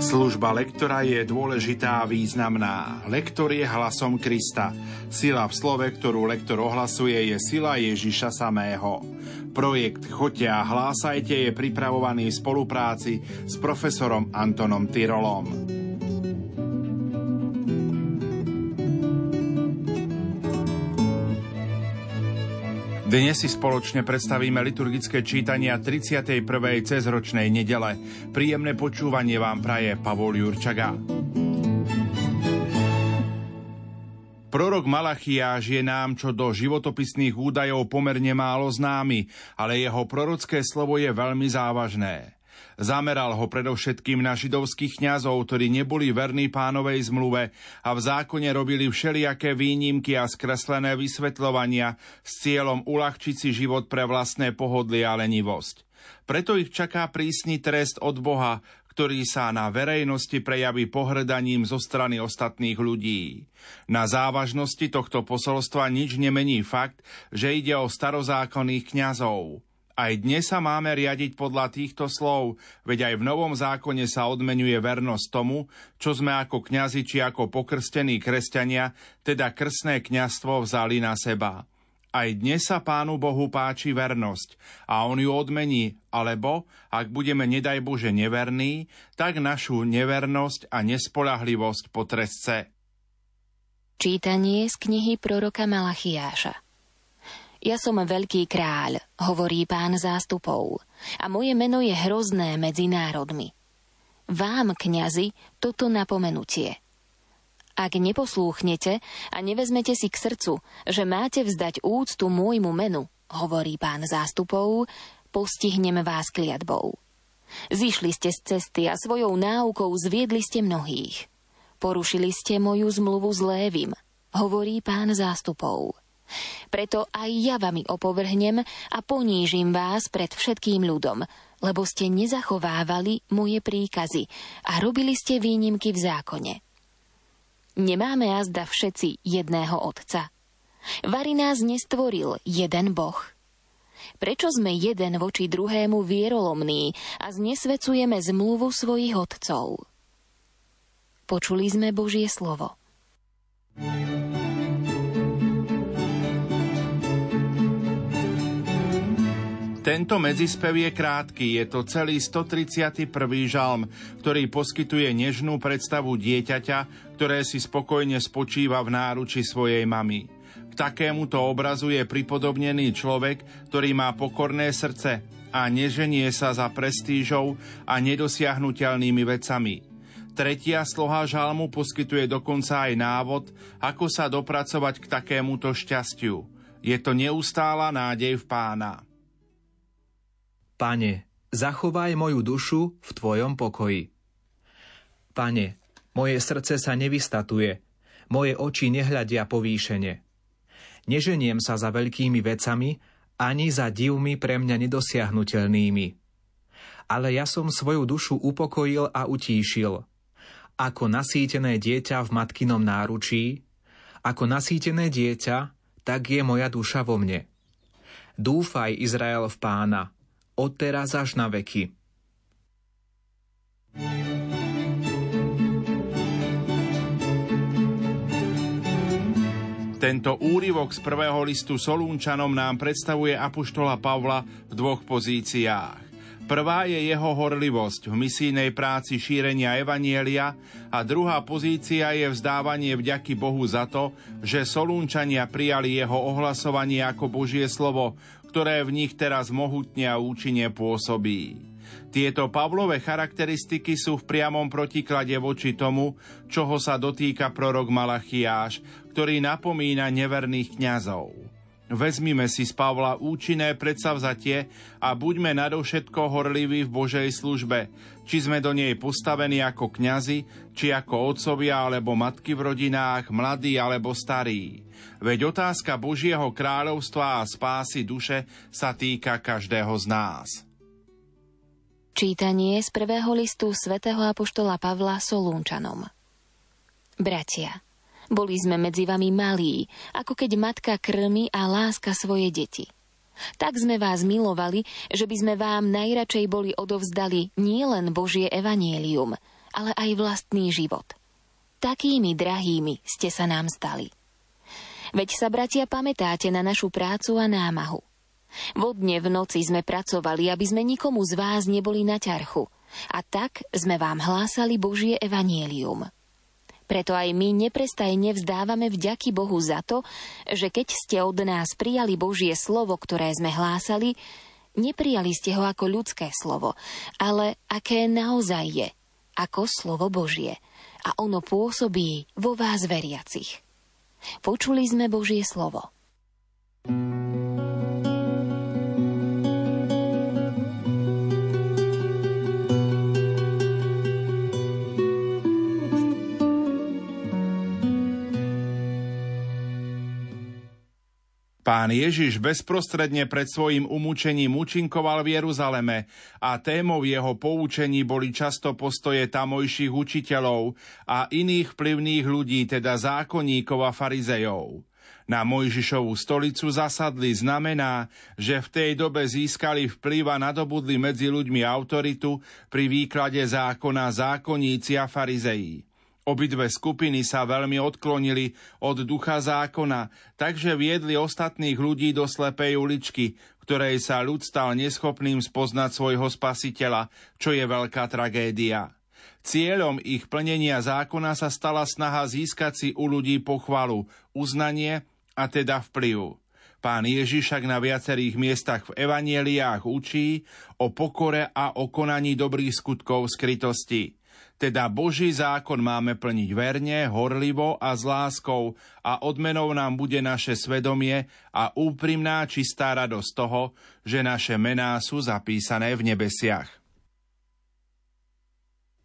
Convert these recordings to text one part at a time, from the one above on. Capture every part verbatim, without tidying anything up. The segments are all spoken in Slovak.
Služba lektora je dôležitá a významná. Lektor je hlasom Krista. Sila v slove, ktorú lektor ohlasuje, je sila Ježiša samého. Projekt Choďte a hlásajte je pripravovaný v spolupráci s profesorom Antonom Tyrolom. Dnes si spoločne predstavíme liturgické čítania tridsiatej prvej cezročnej nedele. Príjemné počúvanie vám praje Pavol Jurčaga. Prorok Malachiáš je nám čo do životopisných údajov pomerne málo známy, ale jeho prorocké slovo je veľmi závažné. Zameral ho predovšetkým na židovských kňazov, ktorí neboli verní Pánovej zmluve a v zákone robili všelijaké výnimky a skreslené vysvetľovania s cieľom uľahčiť si život pre vlastné pohodlie a lenivosť. Preto ich čaká prísny trest od Boha, ktorý sa na verejnosti prejaví pohrdaním zo strany ostatných ľudí. Na závažnosti tohto posolstva nič nemení fakt, že ide o starozákonných kňazov. Aj dnes sa máme riadiť podľa týchto slov, veď aj v Novom zákone sa odmenuje vernosť tomu, čo sme ako kňazi či ako pokrstení kresťania, teda krstné kňazstvo, vzali na seba. Aj dnes sa Pánu Bohu páči vernosť a on ju odmení, alebo, ak budeme nedaj Bože neverní, tak našu nevernosť a nespoľahlivosť potrestce. Čítanie z knihy proroka Malachiáša. Ja som veľký kráľ, hovorí Pán zástupov, a moje meno je hrozné medzi národmi. Vám, kňazi, toto napomenutie. Ak neposlúchnete a nevezmete si k srdcu, že máte vzdať úctu môjmu menu, hovorí Pán zástupov, postihnem vás kliatbou. Zišli ste z cesty a svojou náukou zviedli ste mnohých. Porušili ste moju zmluvu s Lévim, hovorí Pán zástupov. Preto aj ja vami opovrhnem a ponížim vás pred všetkým ľudom, lebo ste nezachovávali moje príkazy a robili ste výnimky v zákone. Nemáme azda všetci jedného otca. Vari nás nestvoril jeden Boh. Prečo sme jeden voči druhému vierolomní a znesvecujeme zmluvu svojich otcov? Počuli sme Božie slovo. Tento medzispev je krátky, je to celý stotridsiaty prvý žalm, ktorý poskytuje nežnú predstavu dieťaťa, ktoré si spokojne spočíva v náruči svojej mamy. K takémuto obrazu je pripodobnený človek, ktorý má pokorné srdce a neženie sa za prestížou a nedosiahnuteľnými vecami. Tretia sloha žalmu poskytuje dokonca aj návod, ako sa dopracovať k takémuto šťastiu. Je to neustála nádej v Pána. Pane, zachovaj moju dušu v Tvojom pokoji. Pane, moje srdce sa nevystatuje, moje oči nehľadia povýšene. Neženiem sa za veľkými vecami, ani za divmi pre mňa nedosiahnuteľnými. Ale ja som svoju dušu upokojil a utíšil. Ako nasýtené dieťa v matkinom náručí, ako nasýtené dieťa, tak je moja duša vo mne. Dúfaj, Izrael, v Pána, od teraz až na veky. Tento úryvok z prvého listu Solúnčanom nám predstavuje apoštola Pavla v dvoch pozíciách. Prvá je jeho horlivosť v misijnej práci šírenia evanjelia a druhá pozícia je vzdávanie vďaky Bohu za to, že Solúnčania prijali jeho ohlasovanie ako Božie slovo, ktoré v nich teraz mohutne a účinne pôsobí. Tieto Pavlove charakteristiky sú v priamom protiklade voči tomu, čoho sa dotýka prorok Malachiáš, ktorý napomína neverných kňazov. Vezmime si z Pavla účinné predsavzatie a buďme nadovšetko horliví v Božej službe, či sme do nej postavení ako kňazi, či ako otcovia alebo matky v rodinách, mladí alebo starí. Veď otázka Božieho kráľovstva a spásy duše sa týka každého z nás. Čítanie z prvého listu svätého apoštola Pavla Solúnčanom. Bratia, boli sme medzi vami malí, ako keď matka krmi a láska svoje deti. Tak sme vás milovali, že by sme vám najradšej boli odovzdali nielen Božie evanjelium, ale aj vlastný život. Takými drahými ste sa nám stali. Veď sa, bratia, pamätáte na našu prácu a námahu. Vo dne v noci sme pracovali, aby sme nikomu z vás neboli na ťarchu. A tak sme vám hlásali Božie evanjelium. Preto aj my neprestajne vzdávame vďaky Bohu za to, že keď ste od nás prijali Božie slovo, ktoré sme hlásali, neprijali ste ho ako ľudské slovo, ale aké naozaj je, ako slovo Božie. A ono pôsobí vo vás veriacich. Počuli sme Božie slovo. Pán Ježiš bezprostredne pred svojím umúčením účinkoval v Jeruzaleme a témou jeho poučení boli často postoje tamojších učiteľov a iných vplyvných ľudí, teda zákonníkov a farizejov. Na Mojžišovú stolicu zasadli znamená, že v tej dobe získali vplyv a nadobudli medzi ľuďmi autoritu pri výklade zákona zákonníci a farizeji. Obidve skupiny sa veľmi odklonili od ducha zákona, takže viedli ostatných ľudí do slepej uličky, ktorej sa ľud stal neschopným spoznať svojho spasiteľa, čo je veľká tragédia. Cieľom ich plnenia zákona sa stala snaha získať si u ľudí pochvalu, uznanie a teda vplyv. Pán Ježiš však na viacerých miestach v evanjeliách učí o pokore a o konaní dobrých skutkov v skrytosti. Teda Boží zákon máme plniť verne, horlivo a s láskou a odmenou nám bude naše svedomie a úprimná čistá radosť toho, že naše mená sú zapísané v nebesiach.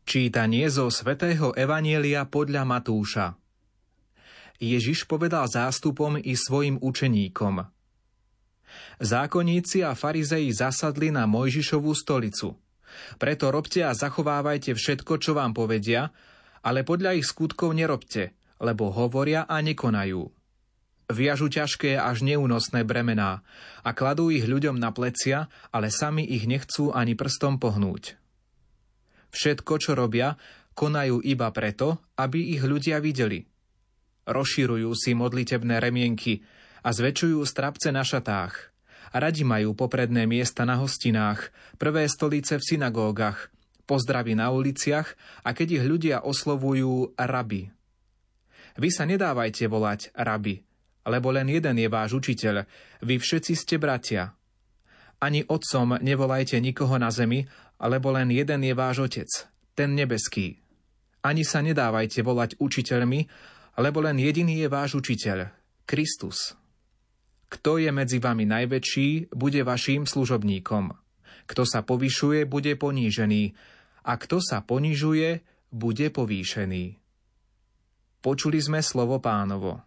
Čítanie zo svätého evanjelia podľa Matúša. Ježiš povedal zástupom i svojim učeníkom: Zákonníci a farizei zasadli na Mojžišovú stolicu. Preto robte a zachovávajte všetko, čo vám povedia, ale podľa ich skutkov nerobte, lebo hovoria a nekonajú. Viažu ťažké až neúnosné bremená a kladú ich ľuďom na plecia, ale sami ich nechcú ani prstom pohnúť. Všetko, čo robia, konajú iba preto, aby ich ľudia videli. Rozširujú si modlitebné remienky a zväčšujú strapce na šatách. Radi majú popredné miesta na hostinách, prvé stolice v synagógach, pozdravy na uliciach a keď ich ľudia oslovujú rabi. Vy sa nedávajte volať rabi, lebo len jeden je váš učiteľ, vy všetci ste bratia. Ani otcom nevolajte nikoho na zemi, lebo len jeden je váš otec, ten nebeský. Ani sa nedávajte volať učiteľmi, lebo len jediný je váš učiteľ, Kristus. Kto je medzi vami najväčší, bude vaším služobníkom. Kto sa povyšuje, bude ponížený. A kto sa ponižuje, bude povýšený. Počuli sme slovo Pánovo.